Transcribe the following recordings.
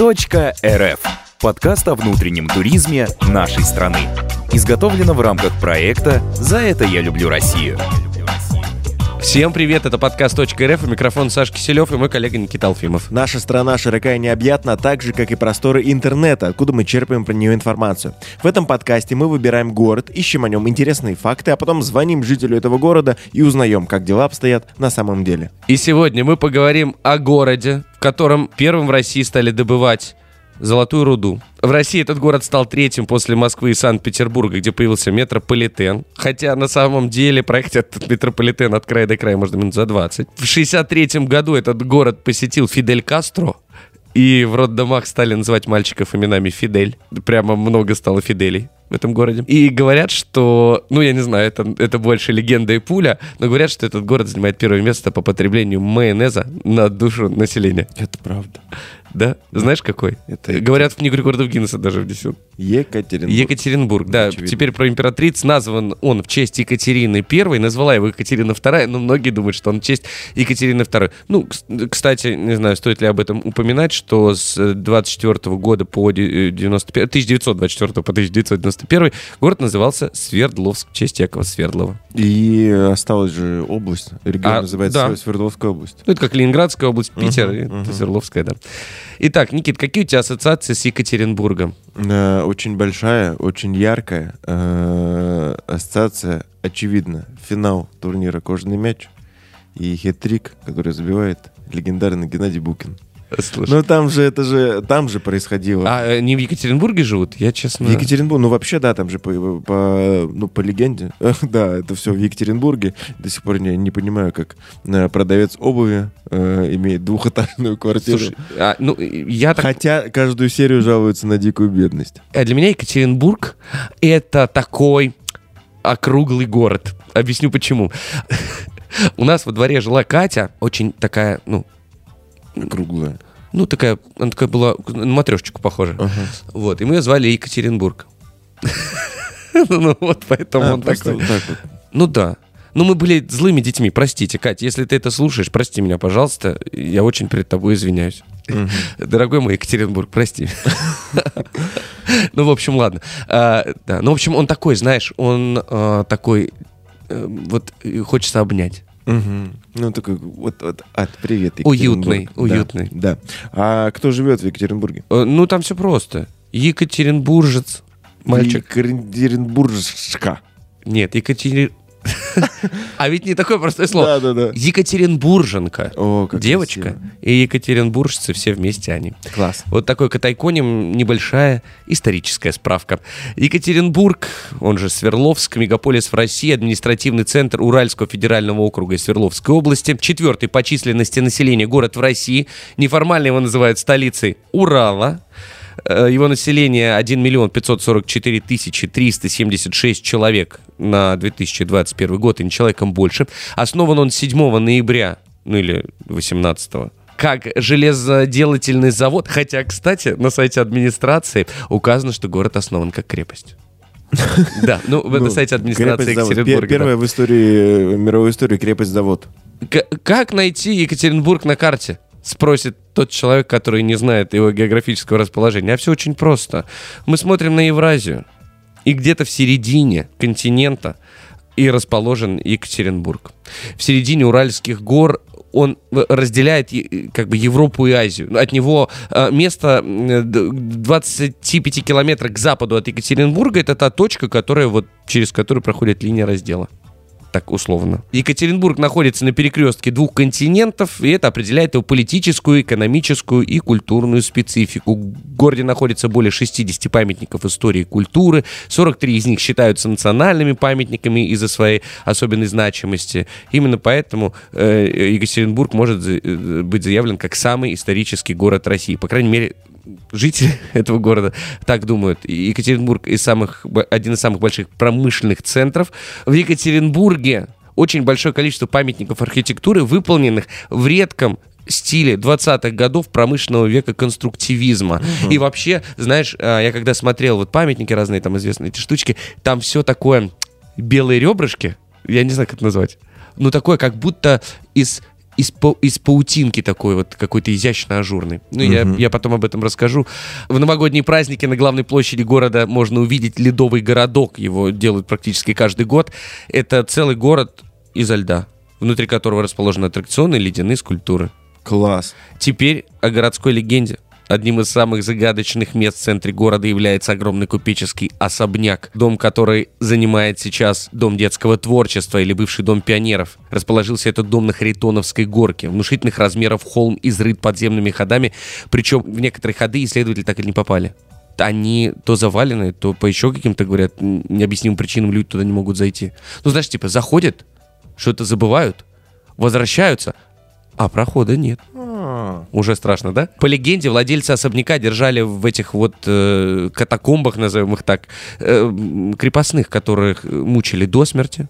подкаст.рф. Подкаст о внутреннем туризме нашей страны. Изготовлено в рамках проекта «За это я люблю Россию». Всем привет, это подкаст.рф, микрофон Саша Киселев и мой коллега Никита Алфимов. Наша страна широка и необъятна, так же, как и просторы интернета, откуда мы черпаем про нее информацию. В этом подкасте мы выбираем город, ищем о нем интересные факты, а потом звоним жителю этого города и узнаем, как дела обстоят на самом деле. И сегодня мы поговорим о городе, в котором первым в России стали добывать золотую руду. В России этот город стал третьим после Москвы и Санкт-Петербурга, где появился метрополитен. Хотя на самом деле проехать этот метрополитен от края до края можно минут за 20. В 1963 году этот город посетил Фидель Кастро. И в роддомах стали называть мальчиков именами Фидель. Прямо много стало Фиделей в этом городе. И говорят, что... Ну, я не знаю, это больше легенда и пуля, но говорят, что этот город занимает первое место по потреблению майонеза на душу населения. Это правда. Да? Знаешь, какой? Это... Говорят, в книгу рекордов Гиннесса даже внесен. Екатеринбург, да. Очевидно. Теперь про императриц. Назван он в честь Екатерины I, назвала его Екатерина II, но многие думают, что он в честь Екатерины II. Ну, кстати, не знаю, стоит ли об этом упоминать, что с 24 года по 1924 по 1991 город назывался Свердловск в честь Якова Свердлова. И осталась же область, регион называется да. Свердловская область. Ну, это как Ленинградская область, Питер, это Свердловская, да. Итак, Никит, какие у тебя ассоциации с Екатеринбургом? Очень большая, очень яркая ассоциация, очевидно. Финал турнира «Кожаный мяч» и хет-трик, который забивает легендарный Геннадий Букин. Слушай. Ну там же происходило. А не в Екатеринбурге живут? Я честно... В Екатеринбурге, ну вообще да, там же по легенде, да, это все в Екатеринбурге. До сих пор я не понимаю, как продавец обуви имеет двухэтажную квартиру. Слушай, хотя каждую серию жалуются на дикую бедность. А для меня Екатеринбург это такой округлый город. Объясню почему. У нас во дворе жила Катя, очень такая, круглая. Ну, такая, она такая была, на матрешечку похожа. Ага. Вот, и мы ее звали Екатеринбург. Ну, вот поэтому он такой. Ну, да. Ну, мы были злыми детьми, простите, Кать, если ты это слушаешь, прости меня, пожалуйста, я очень перед тобой извиняюсь. Дорогой мой Екатеринбург, прости. Ну, в общем, ладно. Ну, в общем, он такой, знаешь, он такой, вот, хочется обнять. Угу. Ну, такой привет, Екатеринбург. Уютный. Да. А кто живет в Екатеринбурге? Ну, там все просто. Екатеринбуржец. Мальчик. Екатеринбуржка. Нет, А ведь не такое простое слово. Да. Екатеринбурженка. О, как девочка красиво. И екатеринбуржцы все вместе они. Класс. Вот такой катайконим, небольшая историческая справка. Екатеринбург, он же Свердловск, мегаполис в России, административный центр Уральского федерального округа и Свердловской области. 4-й по численности населения город в России. Неформально его называют столицей Урала. Его население 1 миллион 544 тысячи 376 человек на 2021 год, и не человеком больше. Основан он 7 ноября, ну или 18-го. Как железоделательный завод, хотя, кстати, на сайте администрации указано, что город основан как крепость. Да, ну на сайте администрации Екатеринбурга. Первая в истории, мировой истории крепость-завод. Как найти Екатеринбург на карте? Спросит тот человек, который не знает его географического расположения. А все очень просто. Мы смотрим на Евразию, и где-то в середине континента и расположен Екатеринбург. В середине Уральских гор он разделяет как бы Европу и Азию. От него место 25 километров к западу от Екатеринбурга — это та точка, которая вот, через которую проходит линия раздела. Так условно. Екатеринбург находится на перекрестке двух континентов, и это определяет его политическую, экономическую и культурную специфику. В городе находится более 60 памятников истории и культуры, 43 из них считаются национальными памятниками из-за своей особенной значимости. Именно поэтому Екатеринбург может быть заявлен как самый исторический город России. По крайней мере, жители этого города так думают. Екатеринбург один из самых больших промышленных центров. В Екатеринбурге очень большое количество памятников архитектуры, выполненных в редком стиле 20-х годов промышленного века конструктивизма. Угу. И вообще, знаешь, я когда смотрел вот памятники разные, там известные эти штучки, там все такое белые ребрышки, я не знаю, как это назвать, но такое, как будто из из паутинки такой вот, какой-то изящно-ажурный. Ну, я потом об этом расскажу. В новогодние праздники на главной площади города можно увидеть ледовый городок. Его делают практически каждый год. Это целый город изо льда, внутри которого расположены аттракционы и ледяные скульптуры. Класс. Теперь о городской легенде. Одним из самых загадочных мест в центре города является огромный купеческий особняк, дом, который занимает сейчас Дом детского творчества или бывший Дом пионеров. Расположился этот дом на Харитоновской горке. Внушительных размеров холм изрыт подземными ходами, причем в некоторые ходы исследователи так и не попали. Они то завалены, то по еще каким-то, говорят, необъяснимым причинам люди туда не могут зайти. Ну, знаешь, типа, заходят, что-то забывают, возвращаются, а прохода нет. Уже страшно, да? По легенде, владельцы особняка держали в этих вот катакомбах, назовем их так, крепостных, которых мучили до смерти.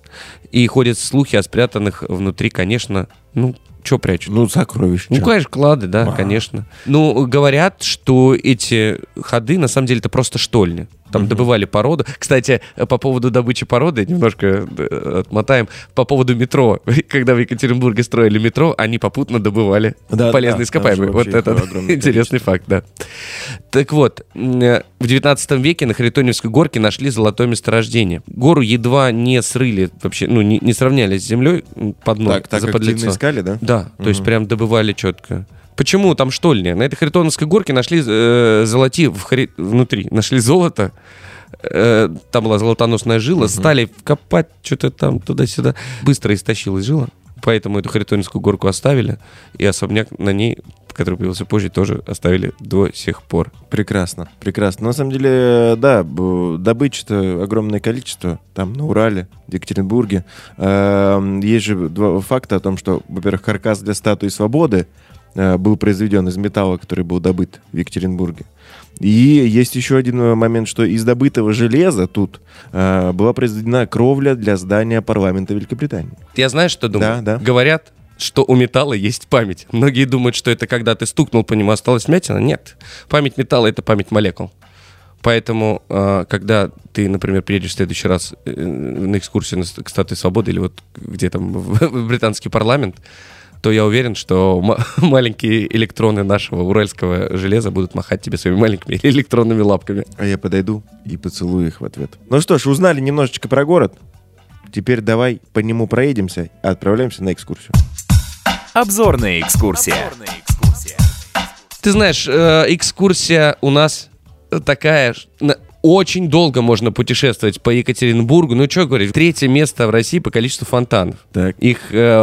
И ходят слухи о спрятанных внутри, конечно, ну, что прячут? Ну, сокровища. Ну, конечно, клады, да, конечно. Ну, говорят, что эти ходы, на самом деле, это просто штольни. Там добывали породу. Кстати, по поводу добычи породы, немножко отмотаем, по поводу метро. Когда в Екатеринбурге строили метро, они попутно добывали полезные ископаемые. Вот это интересный факт, да. Так вот, в 19 веке на Харитоновской горке нашли золотое месторождение. Гору едва не срыли вообще, ну, не сравняли с землей под дно. Так активно искали, да? Да, то есть прям добывали четко. Почему там штольня? На этой Харитоновской горке нашли золото. Там была золотоносная жила. Стали копать что-то там туда-сюда. Быстро истощилась жила. Поэтому эту Харитоновскую горку оставили. И особняк на ней, который появился позже, тоже оставили до сих пор. Прекрасно, прекрасно. На самом деле, да, добычи-то огромное количество. Там на Урале, в Екатеринбурге. Есть же два факта о том, что, во-первых, каркас для статуи свободы был произведен из металла, который был добыт в Екатеринбурге. И есть еще один момент, что из добытого железа тут была произведена кровля для здания парламента Великобритании. Я знаешь, что думаю? Да, да. Говорят, что у металла есть память. Многие думают, что это когда ты стукнул по нему, осталась вмятина. Нет. Память металла — это память молекул. Поэтому, когда ты, например, приедешь в следующий раз на экскурсию к Статуе Свободы или вот где там в британский парламент, то я уверен, что маленькие электроны нашего уральского железа будут махать тебе своими маленькими электронными лапками. А я подойду и поцелую их в ответ. Ну что ж, узнали немножечко про город. Теперь давай по нему проедемся и отправляемся на экскурсию. Обзорная экскурсия. Ты знаешь, экскурсия у нас такая... Очень долго можно путешествовать по Екатеринбургу. Ну, что говорить, третье место в России по количеству фонтанов. Так. Их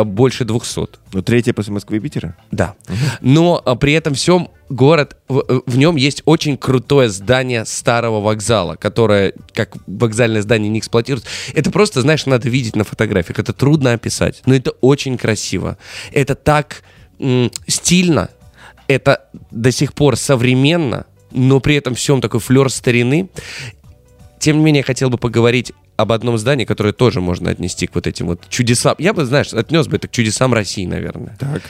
больше 200. Ну, третье после Москвы и Питера? Да. Но при этом всем город, в нем есть очень крутое здание старого вокзала, которое, как вокзальное здание, не эксплуатируется. Это просто, знаешь, надо видеть на фотографиях. Это трудно описать, но это очень красиво. Это так стильно, это до сих пор современно, но при этом всем такой флёр старины. Тем не менее, я хотел бы поговорить об одном здании, которое тоже можно отнести к вот этим вот чудесам. Я бы, знаешь, отнес бы это к чудесам России, наверное. Так.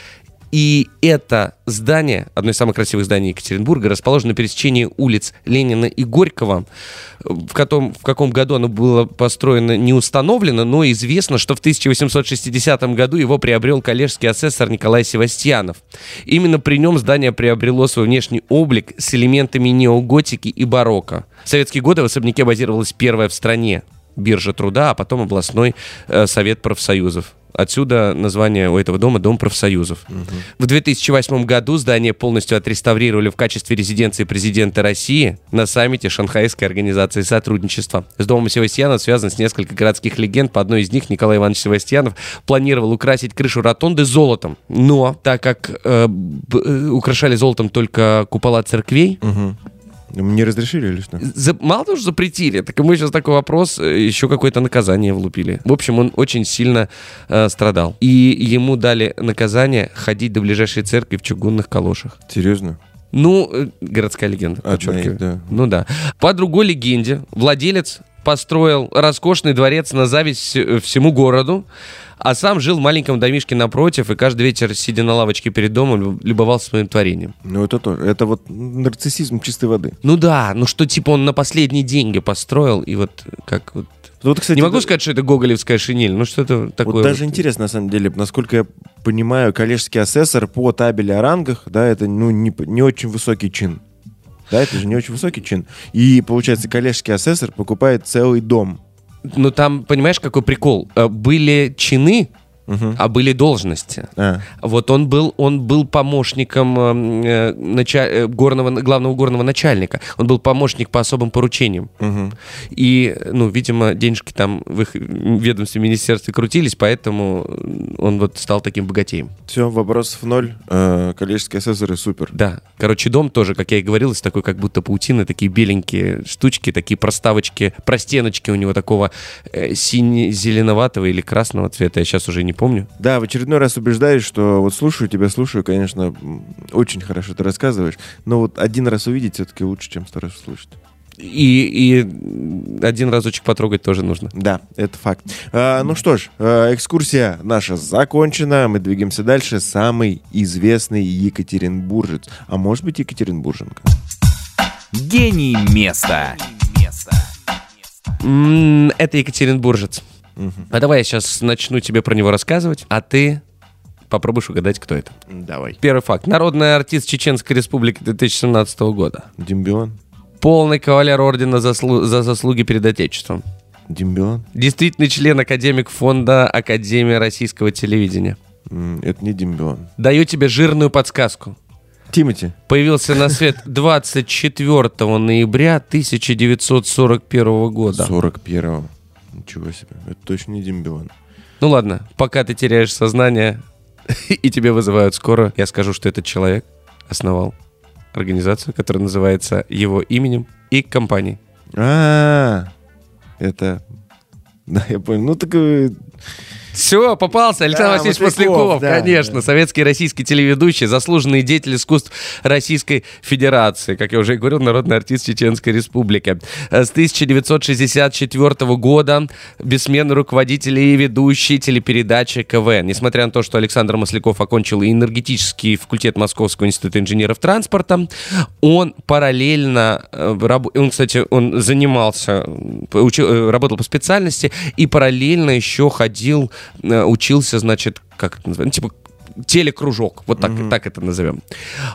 И это здание, одно из самых красивых зданий Екатеринбурга, расположено на пересечении улиц Ленина и Горького. В каком году оно было построено, не установлено, но известно, что в 1860 году его приобрел коллежский асессор Николай Севастьянов. Именно при нем здание приобрело свой внешний облик с элементами неоготики и барокко. В советские годы в особняке базировалась первая в стране биржа труда, а потом областной совет профсоюзов. Отсюда название у этого дома — Дом профсоюзов. В 2008 году здание полностью отреставрировали в качестве резиденции президента России на саммите Шанхайской организации сотрудничества. С домом Севастьянов связано несколько городских легенд. По одной из них Николай Иванович Севастьянов планировал украсить крышу ротонды золотом. Но так как украшали золотом только купола церквей... Не разрешили или что? Мало того, что запретили, так ему сейчас такой вопрос, еще какое-то наказание влупили. В общем, он очень сильно страдал. И ему дали наказание ходить до ближайшей церкви в чугунных калошах. Серьезно? Ну, городская легенда. Подчеркиваю. Да. Ну да. По другой легенде, владелец построил роскошный дворец на зависть всему городу, а сам жил в маленьком домишке напротив, и каждый вечер, сидя на лавочке перед домом, любовался своим творением. Ну, это тоже. Это вот нарциссизм чистой воды. Ну да, ну что, типа, он на последние деньги построил, и вот как вот... Кстати, не могу сказать, что это гоголевская шинель, но что-то такое. Вот даже интересно, на самом деле, насколько я понимаю, коллежский асессор по табели о рангах, да, это ну, не очень высокий чин. Да, это же не очень высокий чин. И, получается, коллежский асессор покупает целый дом. Ну, там, понимаешь, какой прикол? Были чины, а были должности. Вот он был помощником главного горного начальника. Он был помощник по особым поручениям. И, ну, видимо, денежки там в их ведомстве, министерстве крутились, поэтому он вот стал таким богатеем. Все, вопросов ноль. Коллежские асессоры супер. Да. Короче, дом тоже, как я и говорил, из такой как будто паутины, такие беленькие штучки, такие проставочки, простеночки у него такого сине-зеленоватого или красного цвета. Я сейчас уже не помню. Да, в очередной раз убеждаюсь, что вот слушаю тебя, конечно, очень хорошо ты рассказываешь, но вот один раз увидеть все-таки лучше, чем 100 раз услышать. И один разочек потрогать тоже нужно. Да, это факт. Ну что ж, экскурсия наша закончена, мы двигаемся дальше. Самый известный екатеринбуржец, а может быть екатеринбурженка. Гений места. Это екатеринбуржец. А давай я сейчас начну тебе про него рассказывать, а ты попробуешь угадать, кто это. Давай. Первый факт. Народный артист Чеченской Республики 2017 года. Дембелан. Полный кавалер ордена за заслуги перед Отечеством. Дембелан. Действительный член академик фонда Академии российского телевидения. Это не Дембелан. Даю тебе жирную подсказку. Тимати. Появился на свет 24 ноября 1941 года. 41-го. Ничего себе, это точно не Дембелан. Ну ладно, пока ты теряешь сознание и тебя вызывают скоро, я скажу, что этот человек основал организацию, которая называется его именем и компанией. Это... Да, я понял. Ну так... Все, попался. Александр Васильевич Масляков, конечно. Да. Советский и российский телеведущий, заслуженный деятель искусств Российской Федерации. Как я уже и говорил, народный артист Чеченской Республики. С 1964 года бессменный руководитель и ведущий телепередачи КВН. Несмотря на то, что Александр Масляков окончил энергетический факультет Московского института инженеров транспорта, он параллельно... Он занимался... Работал по специальности и параллельно еще ходил... Учился, значит, как это называется, типа телекружок, вот так, так это назовем.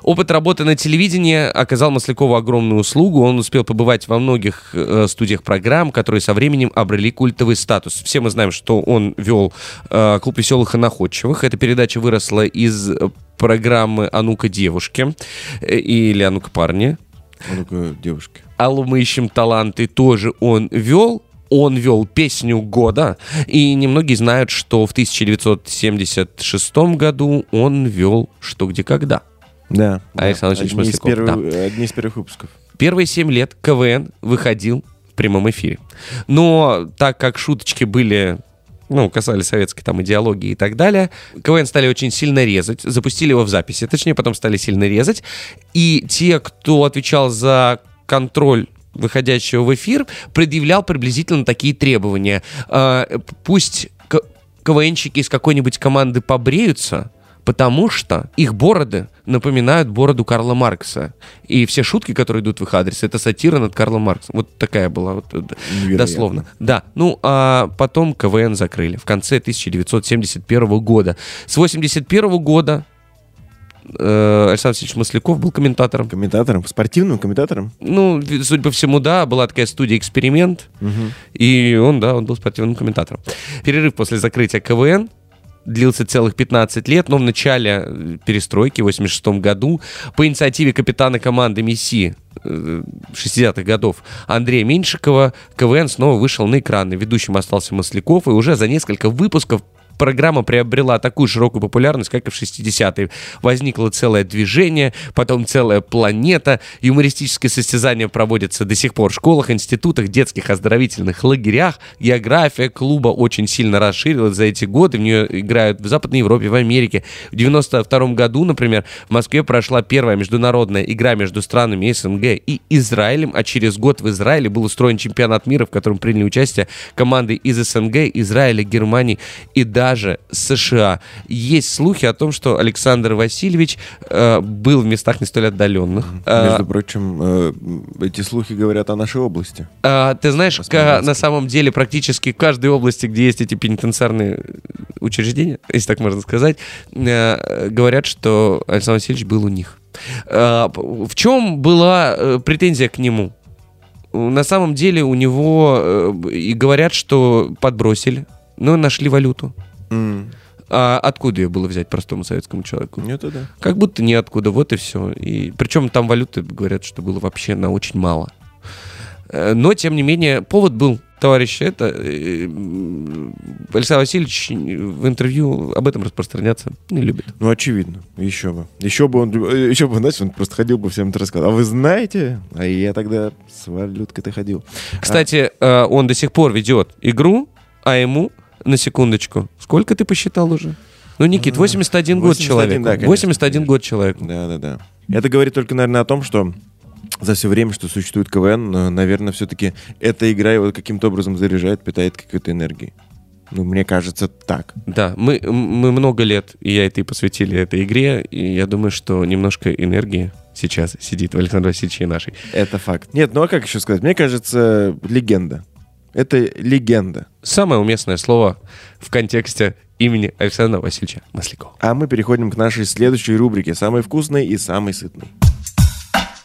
Опыт работы на телевидении оказал Маслякову огромную услугу. Он успел побывать во многих студиях программ, которые со временем обрели культовый статус. Все мы знаем, что он вел «Клуб веселых и находчивых». Эта передача выросла из программы «А ну-ка, девушки» или «А ну-ка, парни». «А ну-ка, девушки». «Алло, мы ищем таланты» тоже он вел. Он вел песню года, и немногие знают, что в 1976 году он вел «Что, где, когда». Да, Александр Васильевич Масляков. Одни из первых выпусков. Первые 7 лет КВН выходил в прямом эфире. Но так как шуточки были... касались советской там идеологии и так далее. КВН стали очень сильно резать, запустили его в записи, точнее, потом стали сильно резать. И те, кто отвечал за контроль выходящего в эфир, предъявлял приблизительно такие требования. Пусть КВНщики из какой-нибудь команды побреются, потому что их бороды напоминают бороду Карла Маркса. И все шутки, которые идут в их адрес, это сатира над Карлом Марксом. Вот такая была, вот, дословно. Да. Ну, а потом КВН закрыли в конце 1971 года. С 1981 года Александр Васильевич Масляков был комментатором. Комментатором? Спортивным комментатором? Ну, судя по всему, да. Была такая студия «Эксперимент». И он был спортивным комментатором. Перерыв после закрытия КВН длился целых 15 лет, но в начале перестройки, в 1986 году, по инициативе капитана команды МИСИ 60-х годов Андрея Меньшикова, КВН снова вышел на экраны. Ведущим остался Масляков, и уже за несколько выпусков программа приобрела такую широкую популярность, как и в 60-е. Возникло целое движение, потом целая планета. Юмористические состязания проводятся до сих пор в школах, институтах, детских оздоровительных лагерях. География клуба очень сильно расширилась за эти годы. В нее играют в Западной Европе, в Америке. В 92-м году, например, в Москве прошла первая международная игра между странами СНГ и Израилем, а через год в Израиле был устроен чемпионат мира, в котором приняли участие команды из СНГ, Израиля, Германии и даже даже США. Есть слухи о том, что Александр Васильевич был в местах не столь отдаленных. Между прочим, эти слухи говорят о нашей области. Ты знаешь, на самом деле практически в каждой области, где есть эти пенитенциарные учреждения, если так можно сказать, говорят, что Александр Васильевич был у них. В чем была претензия к нему? На самом деле у него и говорят, что подбросили, но нашли валюту. А откуда ее было взять простому советскому человеку? Нет, да. Как будто ниоткуда, вот и все. И, причем там валюты, говорят, что было вообще на очень мало. Но, тем не менее, повод был, товарищ, это... Александр Васильевич в интервью об этом распространяться не любит. Ну, очевидно, еще бы. Еще бы, знаете, он просто ходил бы всем это рассказывал. А вы знаете? А я тогда с валюткой-то ходил. Кстати, он до сих пор ведет игру, а ему... На секундочку. Сколько ты посчитал уже? Ну, Никит, 81 год человеку. Да, 81 год человеку. Да. Это говорит только, наверное, о том, что за все время, что существует КВН, наверное, все-таки эта игра его каким-то образом заряжает, питает какой-то энергией. Ну, мне кажется, так. Да, мы много лет, и я, и ты посвятили этой игре, и я думаю, что немножко энергии сейчас сидит в Александре Васильевиче и нашей. Это факт. Нет, ну а как еще сказать? Мне кажется, легенда. Это легенда. Самое уместное слово в контексте имени Александра Васильевича Маслякова. А мы переходим к нашей следующей рубрике. Самый вкусный и самый сытный.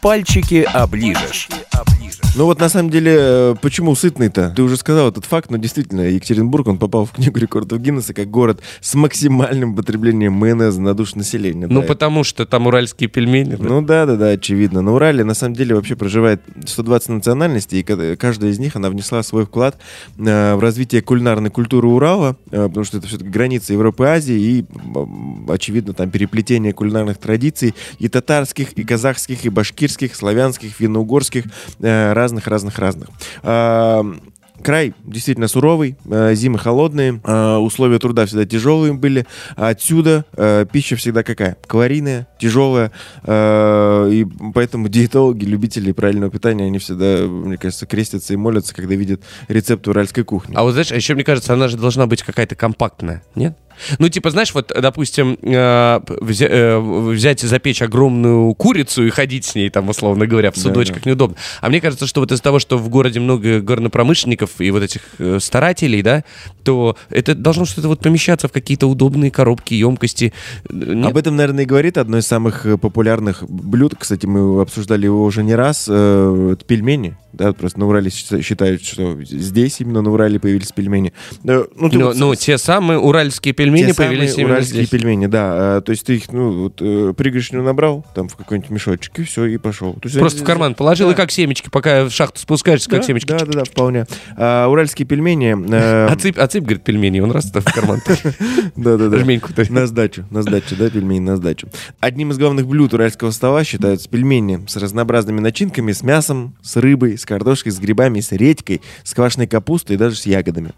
Пальчики оближешь. Ну вот на самом деле, почему сытный-то? Ты уже сказал этот факт, но действительно, Екатеринбург, он попал в Книгу рекордов Гиннесса как город с максимальным потреблением майонеза на душу населения. Ну да, потому что там уральские пельмени. Ну да, очевидно. На Урале на самом деле вообще проживает 120 национальностей, и каждая из них, она внесла свой вклад в развитие кулинарной культуры Урала, потому что это все-таки граница Европы и Азии, и, очевидно, там переплетение кулинарных традиций и татарских, и казахских, и башкирских, славянских, винно-угорских, разных. Край действительно суровый, зимы холодные, условия труда всегда тяжелые были. Отсюда пища всегда какая? Калорийная, тяжелая. И поэтому диетологи, любители правильного питания, они всегда, мне кажется, крестятся и молятся, когда видят рецепты уральской кухни. А вот знаешь, еще мне кажется, она же должна быть какая-то компактная, нет? Ну, типа, знаешь, вот, допустим, взять запечь огромную курицу и ходить с ней, там, условно говоря, в судочках неудобно. А мне кажется, что вот из-за того, что в городе много горнопромышленников и вот этих старателей, да, то это должно что-то вот помещаться в какие-то удобные коробки, емкости. Нет? Об этом, наверное, и говорит одно из самых популярных блюд. Кстати, мы обсуждали его уже не раз. Пельмени. Да, просто на Урале считают, что здесь именно на Урале появились пельмени. Ну, те самые уральские пельмени появились именно уральские здесь. Пельмени, да. То есть ты их, пригоршню набрал там в какой-нибудь мешочек, и все, и пошел. То есть, просто в карман положил, да. И как семечки, пока в шахту спускаешься, да, как семечки. Да, вполне. Уральские пельмени... Отсыпь, говорит, пельмени, он раз в карман. Да. На сдачу, да, пельмени на сдачу. Одним из главных блюд уральского стола считаются пельмени с разнообразными начинками, с мясом, с рыбой, с картошкой, с грибами, с редькой, с квашеной капустой и даже с ягодами.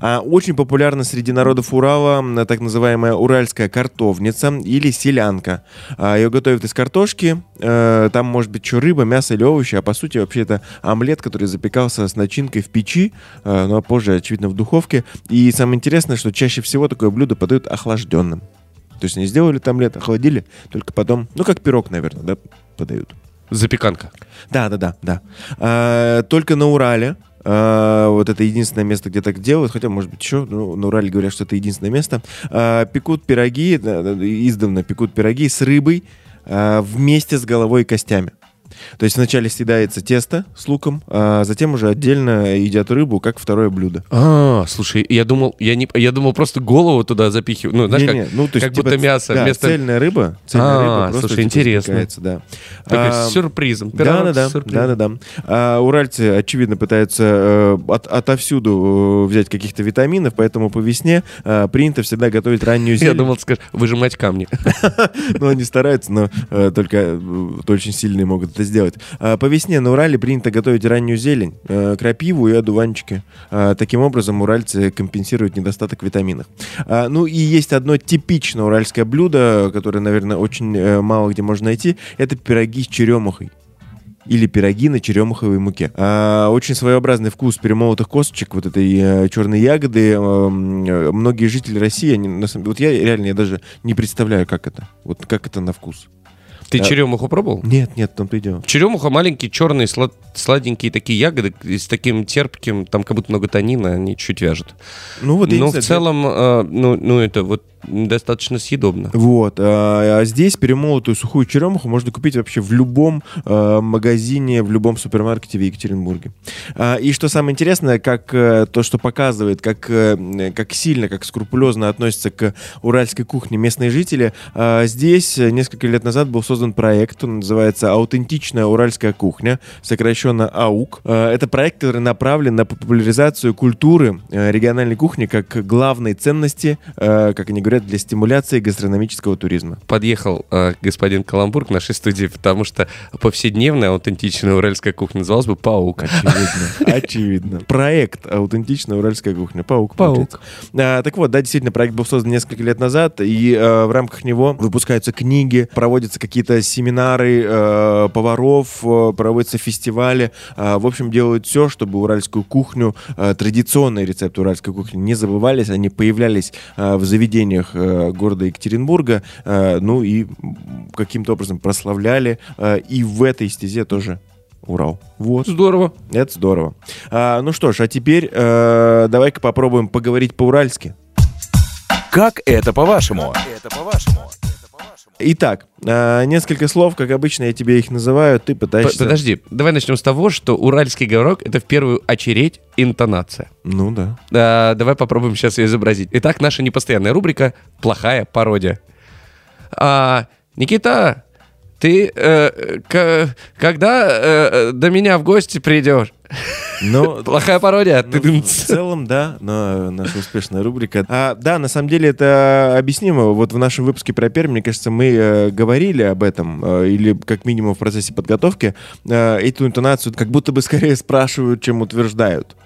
Очень популярна среди народов Урала так называемая уральская картовница или селянка. Ее готовят из картошки, там может быть что рыба, мясо или овощи, а по сути вообще это омлет, который запекался с начинкой в печи, ну а позже, очевидно, в духовке. И самое интересное, что чаще всего такое блюдо подают охлажденным. То есть не сделали там лет, охладили, только потом, как пирог, наверное, да, подают. Запеканка. Да. Только на Урале. Вот это единственное место, где так делают. Хотя, может быть, еще, на Урале говорят, что это единственное место. Пекут пироги, издавна пекут пироги с рыбой вместе с головой и костями. То есть вначале съедается тесто с луком, а затем уже отдельно едят рыбу, как второе блюдо. Слушай, я думал просто голову туда запихивать. Ну, знаешь, как будто мясо. Да, вместо... Цельная рыба просто, слушай, интересно. Да. С сюрпризом. Да. Уральцы, очевидно, пытаются отовсюду взять каких-то витаминов, поэтому по весне принято всегда готовить раннюю зелень. Я думал, ты скажешь, выжимать камни. Ну, они стараются, но только очень сильные могут это сделать. По весне на Урале принято готовить раннюю зелень, крапиву и одуванчики. Таким образом, уральцы компенсируют недостаток витаминов. Ну и есть одно типичное уральское блюдо, которое, наверное, очень мало где можно найти. Это пироги с черемухой. или пироги на черемуховой муке. Очень своеобразный вкус перемолотых косточек, вот этой черной ягоды. Многие жители России, вот я реально я даже не представляю, как это. Вот как это на вкус. Ты черемуху пробовал? Нет, нет, там ты идем. Черемуха — маленькие, черные, сладенькие такие ягоды с таким терпким, там как будто много танина, они чуть вяжут. Ну, вот, но в целом, это вот достаточно съедобно. Вот. А здесь перемолотую сухую черемуху можно купить вообще в любом магазине, в любом супермаркете в Екатеринбурге. И что самое интересное, как то, что показывает, как сильно, как скрупулезно относятся к уральской кухне местные жители, здесь несколько лет назад был создан проект, он называется «Аутентичная уральская кухня», сокращенно АУК. Это проект, который направлен на популяризацию культуры региональной кухни как главной ценности, как они говорят, для стимуляции гастрономического туризма. Подъехал господин Каламбур к нашей студии, потому что повседневная аутентичная уральская кухня называлась бы «Паук». Очевидно, очевидно. Проект «Аутентичная уральская кухня», «Паук». Так вот, да, действительно, проект был создан несколько лет назад, и в рамках него выпускаются книги, проводятся какие-то семинары поваров, проводятся фестивали. В общем, делают все, чтобы уральскую кухню, традиционные рецепты уральской кухни не забывались, они появлялись в заведениях города Екатеринбурга, ну и каким-то образом прославляли. И в этой стезе тоже Урал. Вот. Здорово. Это здорово. Ну что ж, а теперь давай-ка попробуем поговорить по-уральски. Как это по-вашему? Как это по-вашему? Итак, несколько слов, как обычно я тебе их называю, ты пытаешься... Подожди, давай начнем с того, что уральский говорок — это в первую очередь интонация. Ну да. Давай попробуем сейчас ее изобразить. Итак, наша непостоянная рубрика «Плохая пародия». Никита, ты когда до меня в гости придешь? Но, плохая пародия. В целом, да, но наша успешная рубрика. Да, на самом деле это объяснимо. Вот в нашем выпуске про Пермь, мне кажется, мы говорили об этом, или как минимум в процессе подготовки. Эту интонацию как будто бы скорее спрашивают, чем утверждают.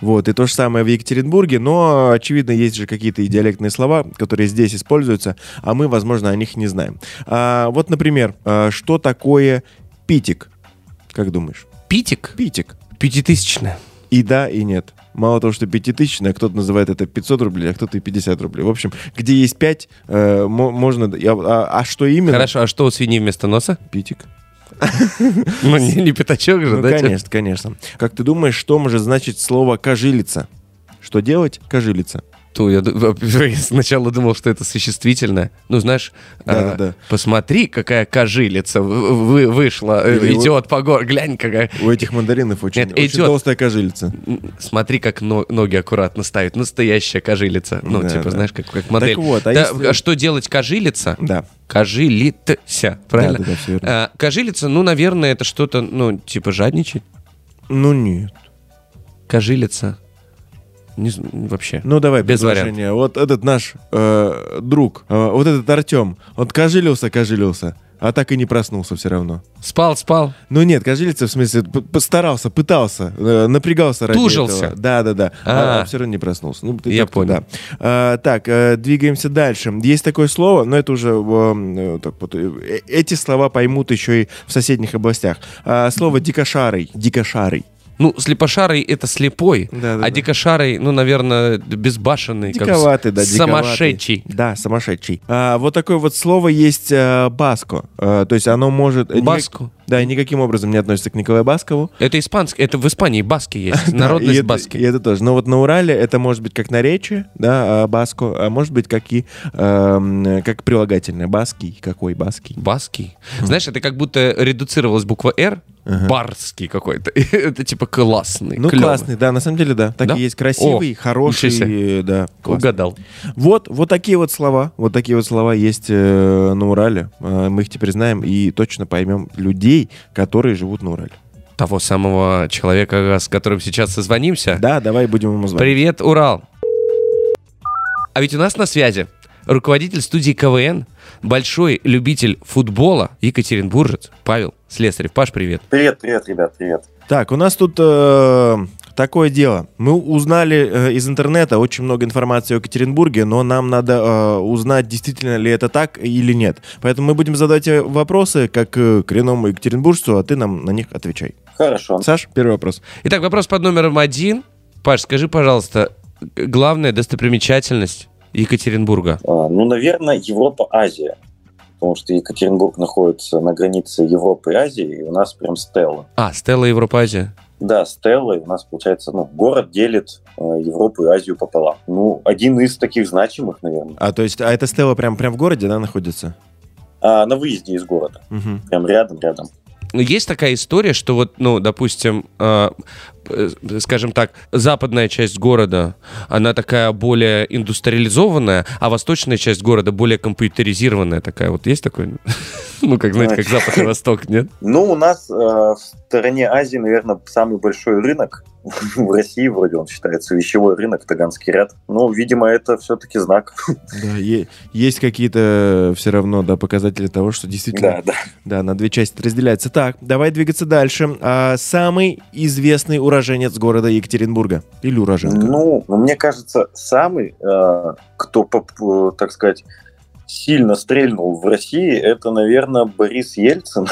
Вот, и то же самое в Екатеринбурге, но, очевидно, есть же какие-то и диалектные слова, которые здесь используются, а мы, возможно, о них не знаем. Вот, например, что такое питик? Как думаешь? Питик? Питик. Пятитысячная. И да, и нет. Мало того, что пятитысячная, кто-то называет это 500 рублей, а кто-то и 50 рублей. В общем, где есть 5, можно... А что именно? Хорошо, а что у свиньи вместо носа? Питик. Ну, не пятачок же, да? Конечно, конечно. Как ты думаешь, что может значить слово «кожилица»? Что делать? Кожилица. Я сначала думал, что это существительное. Ну, знаешь, да, да. Посмотри, какая кожилица вышла, идет по гор. Глянь, какая... У этих мандаринов очень толстая кожилица. Смотри, как ноги аккуратно ставят. Настоящая кожилица. Ну, да, знаешь, как модель. Так вот, если... Что делать кожилица? Да. Кожилится, правильно? Да, все верно. Кожилица, наверное, это что-то, жадничать? Нет. Кожилица... вообще. Ну давай, без вариантов. Вот этот наш друг, вот этот Артем, он кожилился, а так и не проснулся все равно. Спал. Ну нет, кожилица, в смысле, постарался, пытался, напрягался ради тужился. Этого. Да. А все равно не проснулся. Я понял. Да. Двигаемся дальше. Есть такое слово, но это уже... эти слова поймут еще и в соседних областях. Слово «дикошарый». «Дикошарый». Слепошарый — это слепой, дикошарый, наверное, безбашенный. Диковатый, да, самошедший. Да, самошедший. Вот такое вот слово есть «баско». То есть оно может... «Баско». Да, никаким образом не относится к Николаю Баскову. Это испанский, это в Испании баски есть, народность баски. И это тоже. Но вот на Урале это может быть как наречие, да, баско, а может быть как и как прилагательное. Баский, какой баский? Баский. Знаешь, это как будто редуцировалась буква «Р», барский какой-то. Это типа классный, клёвый. Классный, да, на самом деле, да. Так и есть. Красивый, хороший, да. Угадал. Вот такие вот слова. Вот такие вот слова есть на Урале. Мы их теперь знаем и точно поймем людей, которые живут на Урале. Того самого человека, с которым сейчас созвонимся. Да, давай будем ему звонить. Привет, Урал. А ведь у нас на связи руководитель студии КВН, большой любитель футбола, екатеринбуржец Павел Слесарев. Паш, привет. Привет, ребят, привет. Так, у нас тут Такое дело. Мы узнали из интернета очень много информации о Екатеринбурге, но нам надо узнать, действительно ли это так или нет. Поэтому мы будем задавать вопросы как коренному екатеринбуржцу, а ты нам на них отвечай. Хорошо. Саш, первый вопрос. Итак, вопрос под номером 1. Паш, скажи, пожалуйста, главная достопримечательность Екатеринбурга? Ну, наверное, Европа-Азия. Потому что Екатеринбург находится на границе Европы и Азии, и у нас прям стелла. А, стелла Европа-Азия? Да, стелла. У нас, получается, город делит Европу и Азию пополам. Ну, один из таких значимых, наверное. А, то есть, эта стелла прям в городе, да, находится? На выезде из города. Угу. Прям рядом. Есть такая история, что допустим, скажем так, западная часть города, она такая более индустриализованная, а восточная часть города более компьютеризированная такая. Вот есть такой? Как Запад и Восток, нет? У нас в стороне Азии, наверное, самый большой рынок. В России вроде он считается вещевой рынок, Таганский ряд. Видимо, это все-таки знак. Да, есть какие-то все равно показатели того, что действительно да, на две части разделяется. Так, давай двигаться дальше. Самый известный уроженец города Екатеринбурга или уроженка? Мне кажется, самый, кто, так сказать, сильно стрельнул в России, это, наверное, Борис Ельцин.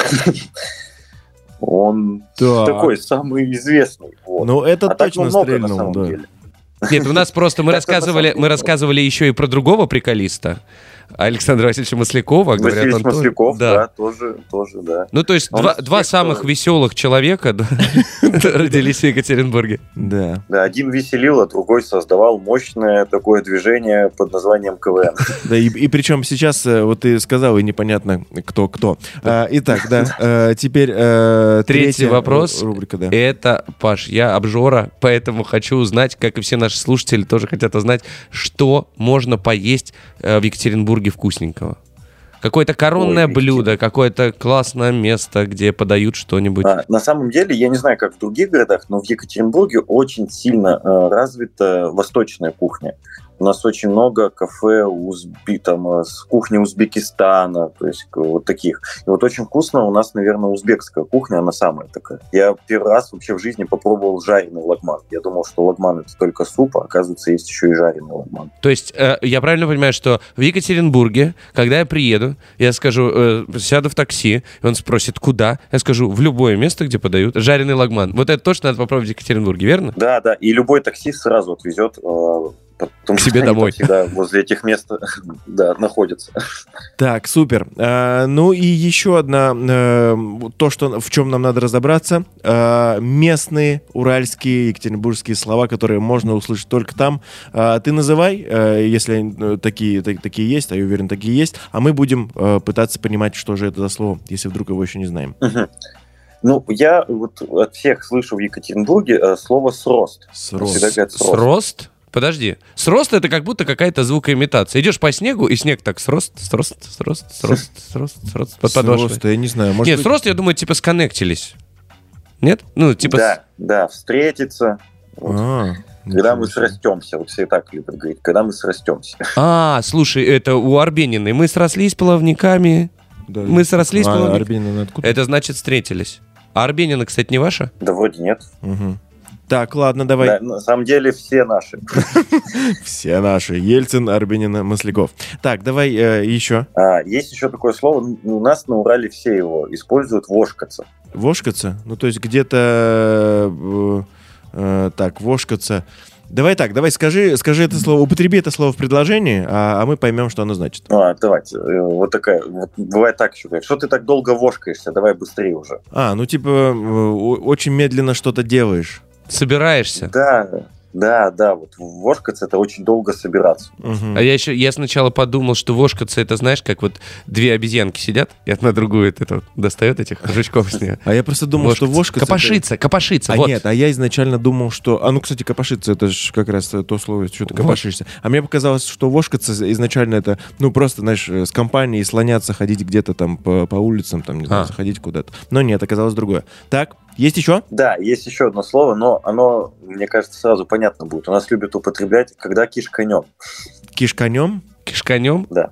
Он такой самый известный. Вот. Это точно стрельнул, на самом деле. Нет, у нас просто мы рассказывали еще и про другого приколиста, Александра Васильевича Маслякова. Васильевич Масляков, да, тоже, да. То есть два самых веселых человека родились в Екатеринбурге. Да. Да, один веселил, а другой создавал мощное такое движение под названием КВН. Да, и причем сейчас, вот ты сказал, и непонятно кто. Итак, да, теперь третий вопрос. Рубрика, да. Это, Паш, я обжора, поэтому хочу узнать, как и все наши слушатели тоже хотят узнать, что можно поесть в Екатеринбурге вкусненького. Какое-то коронное блюдо, какое-то классное место, где подают что-нибудь. На самом деле, я не знаю, как в других городах, но в Екатеринбурге очень сильно развита восточная кухня. У нас очень много кафе с кухни Узбекистана, то есть вот таких. И вот очень вкусно у нас, наверное, узбекская кухня, она самая такая. Я первый раз вообще в жизни попробовал жареный лагман. Я думал, что лагман – это только суп, а оказывается, есть еще и жареный лагман. То есть я правильно понимаю, что в Екатеринбурге, когда я приеду, я скажу, сяду в такси, и он спросит, куда? Я скажу, в любое место, где подают жареный лагман. Вот это точно надо попробовать в Екатеринбурге, верно? Да, и любой таксист сразу отвезет... К себе домой. Да, возле этих мест находятся. Так, супер. И еще одна, в чем нам надо разобраться, местные уральские, екатеринбургские слова, которые можно услышать только там. Ты называй, если такие есть, а я уверен, такие есть, а мы будем пытаться понимать, что же это за слово, если вдруг его еще не знаем. Я вот от всех слышу в Екатеринбурге слово «срост». «Срост»? Подожди, срост — это как будто какая-то звукоимитация. Идешь по снегу, и снег так срост под подошвой. Срост, я не знаю. Может Нет, быть... срост, я думаю, типа сконнектились. Нет? Да, встретиться. Вот. Когда мы срастемся, вот все так любят говорить, когда мы срастемся. Слушай, это у Арбениной. Мы срослись плавниками. Да. Мы срослись плавниками. Арбенина откуда? Это значит встретились. А Арбенина, кстати, не ваша? Да вроде нет. Угу. Так, ладно, давай. Да, на самом деле все наши. Все наши. Ельцин, Арбенина, Масляков. Так, давай еще. Есть еще такое слово. У нас на Урале все его используют — вошкаться. Вошкаться? То есть где-то... Так, вошкаться... Давай, скажи это слово, употреби это слово в предложении, а мы поймем, что оно значит. Давайте, бывает так еще, что ты так долго вошкаешься, давай быстрее уже. Очень медленно что-то делаешь. Собираешься? Да, вот вошкаться — это очень долго собираться. Угу. А я сначала подумал, что вошкаться — это, знаешь, как вот две обезьянки сидят, и одна другую достает этих жучков с нее. А я просто думал, что вошкаться... Копошиться, вот. Нет, я изначально думал, что... Кстати, копошиться — это же как раз то слово, что ты копошишься. А мне показалось, что вошкаться изначально это, просто, знаешь, с компанией слоняться, ходить где-то там по улицам, там, не знаю, заходить куда-то. Но нет, оказалось другое. Так... Есть еще? Да, есть еще одно слово, но оно, мне кажется, сразу понятно будет. У нас любят употреблять, когда кишканем. Кишканем? Да.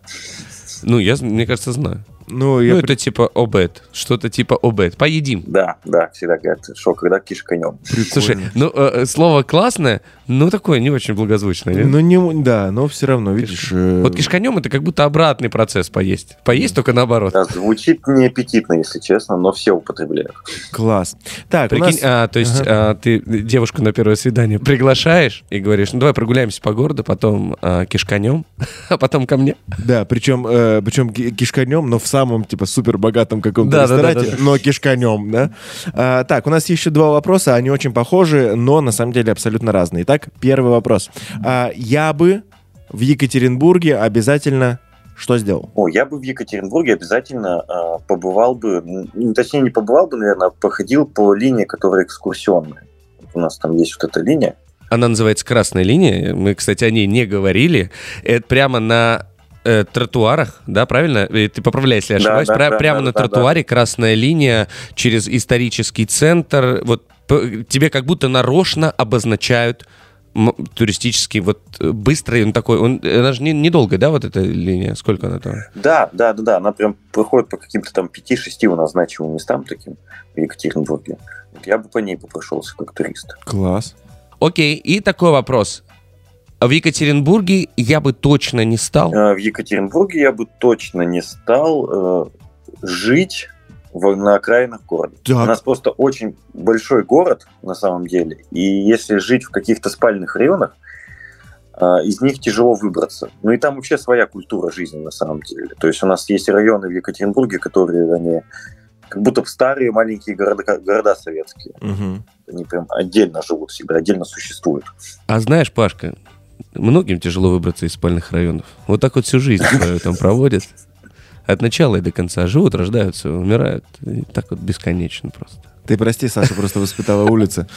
Мне кажется, знаю. Ну, это типа обед. Что-то типа обед. Поедим. Да, да, всегда говорят, что когда кишканем. Слушай, ну, слово классное, но такое не очень благозвучное. Нет? Ну, не, да, но все равно, видишь... Вот кишканем — это как будто обратный процесс поесть. Поесть только наоборот. Да, звучит неаппетитно, если честно, но все употребляют. Класс. Так, прикинь, у нас... то есть ты девушку на первое свидание приглашаешь и говоришь, ну, давай прогуляемся по городу, потом кишканем, а потом ко мне. Да, причем кишканем, но в самом, типа, супербогатом каком-то ресторане, но кишканем, да? Так, у нас еще два вопроса, они очень похожи, но на самом деле абсолютно разные. Итак, первый вопрос. Я бы в Екатеринбурге обязательно что сделал? О, я бы в Екатеринбурге обязательно побывал бы, точнее, не побывал бы, наверное, а походил по линии, которая экскурсионная. У нас там есть вот эта линия. Она называется «Красная линия». Мы, кстати, о ней не говорили. Это прямо на... тротуарах, да, правильно? Ты поправляй, если я ошибаюсь. Да, прямо на тротуаре красная линия через исторический центр. Вот тебе как будто нарочно обозначают туристический, вот быстрый он такой. Она же недолгая, да, вот эта линия? Сколько она там? Да. Она прям проходит по каким-то там 5-6 у нас значимым местам таким в Екатеринбурге. Я бы по ней прошелся как турист. Класс. Окей, и такой вопрос. В Екатеринбурге я бы точно не стал. В Екатеринбурге я бы точно не стал жить на окраинах города. Так. У нас просто очень большой город на самом деле, и если жить в каких-то спальных районах, из них тяжело выбраться. Ну и там вообще своя культура жизни на самом деле. То есть у нас есть районы в Екатеринбурге, которые они как будто старые маленькие города советские. Угу. Они прям отдельно живут всегда, отдельно существуют. А знаешь, Пашка, многим тяжело выбраться из спальных районов. Вот так вот всю жизнь свою там проводят. От начала и до конца. Живут, рождаются, умирают. И так вот бесконечно просто. Ты прости, Саша, просто воспитала улицы.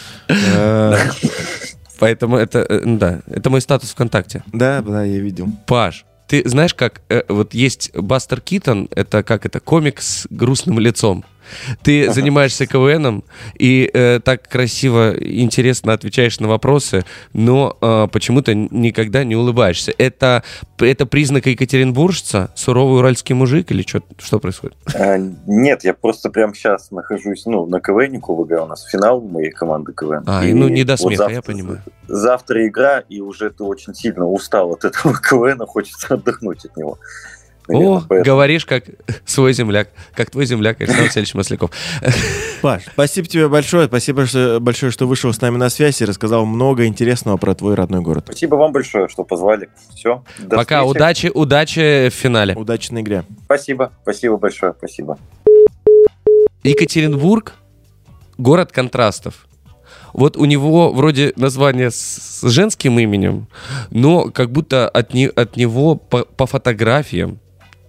Поэтому это, да, это мой статус ВКонтакте. Да, да, я видел. Паш, ты знаешь, как вот есть Бастер Китон, это как это, комик с грустным лицом. Ты занимаешься КВНом и так красиво, интересно отвечаешь на вопросы, но почему-то никогда не улыбаешься. Это признак екатеринбуржца? Суровый уральский мужик или что происходит? Нет, я просто прямо сейчас нахожусь на КВНе КВГ. У нас финал моей команды КВН. И не до смеха, вот завтра, я понимаю. Завтра игра, и уже ты очень сильно устал от этого КВНа, хочется отдохнуть от него. О, говоришь, как свой земляк, как твой земляк Александр Васильевич Масляков. Паш, спасибо тебе большое. Спасибо большое, что вышел с нами на связь и рассказал много интересного про твой родной город. Спасибо вам большое, что позвали. Все. Пока. Встречи. Удачи в финале. Удачи на игре. Спасибо большое. Спасибо. Екатеринбург – город контрастов. Вот у него вроде название с женским именем, но как будто от него по фотографиям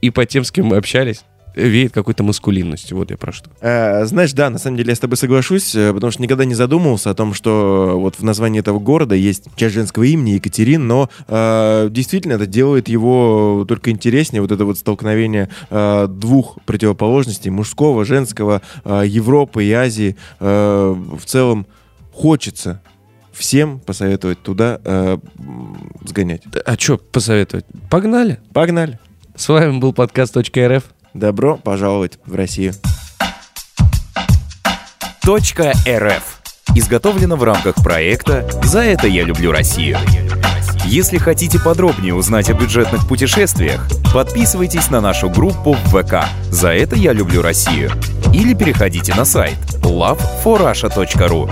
и по тем, с кем мы общались, веет какой-то маскулинностью. Вот я про что. Знаешь, да, на самом деле я с тобой соглашусь, потому что никогда не задумывался о том, что вот в названии этого города есть часть женского имени Екатерин, но действительно это делает его только интереснее, вот это вот столкновение двух противоположностей, мужского, женского, Европы и Азии. В целом хочется всем посоветовать туда сгонять. А что посоветовать? Погнали? Погнали. С вами был подкаст.рф. Добро пожаловать в Россию. .рф изготовлено в рамках проекта «За это я люблю Россию». Если хотите подробнее узнать о бюджетных путешествиях, подписывайтесь на нашу группу в ВК «За это я люблю Россию» или переходите на сайт loveforrussia.ru.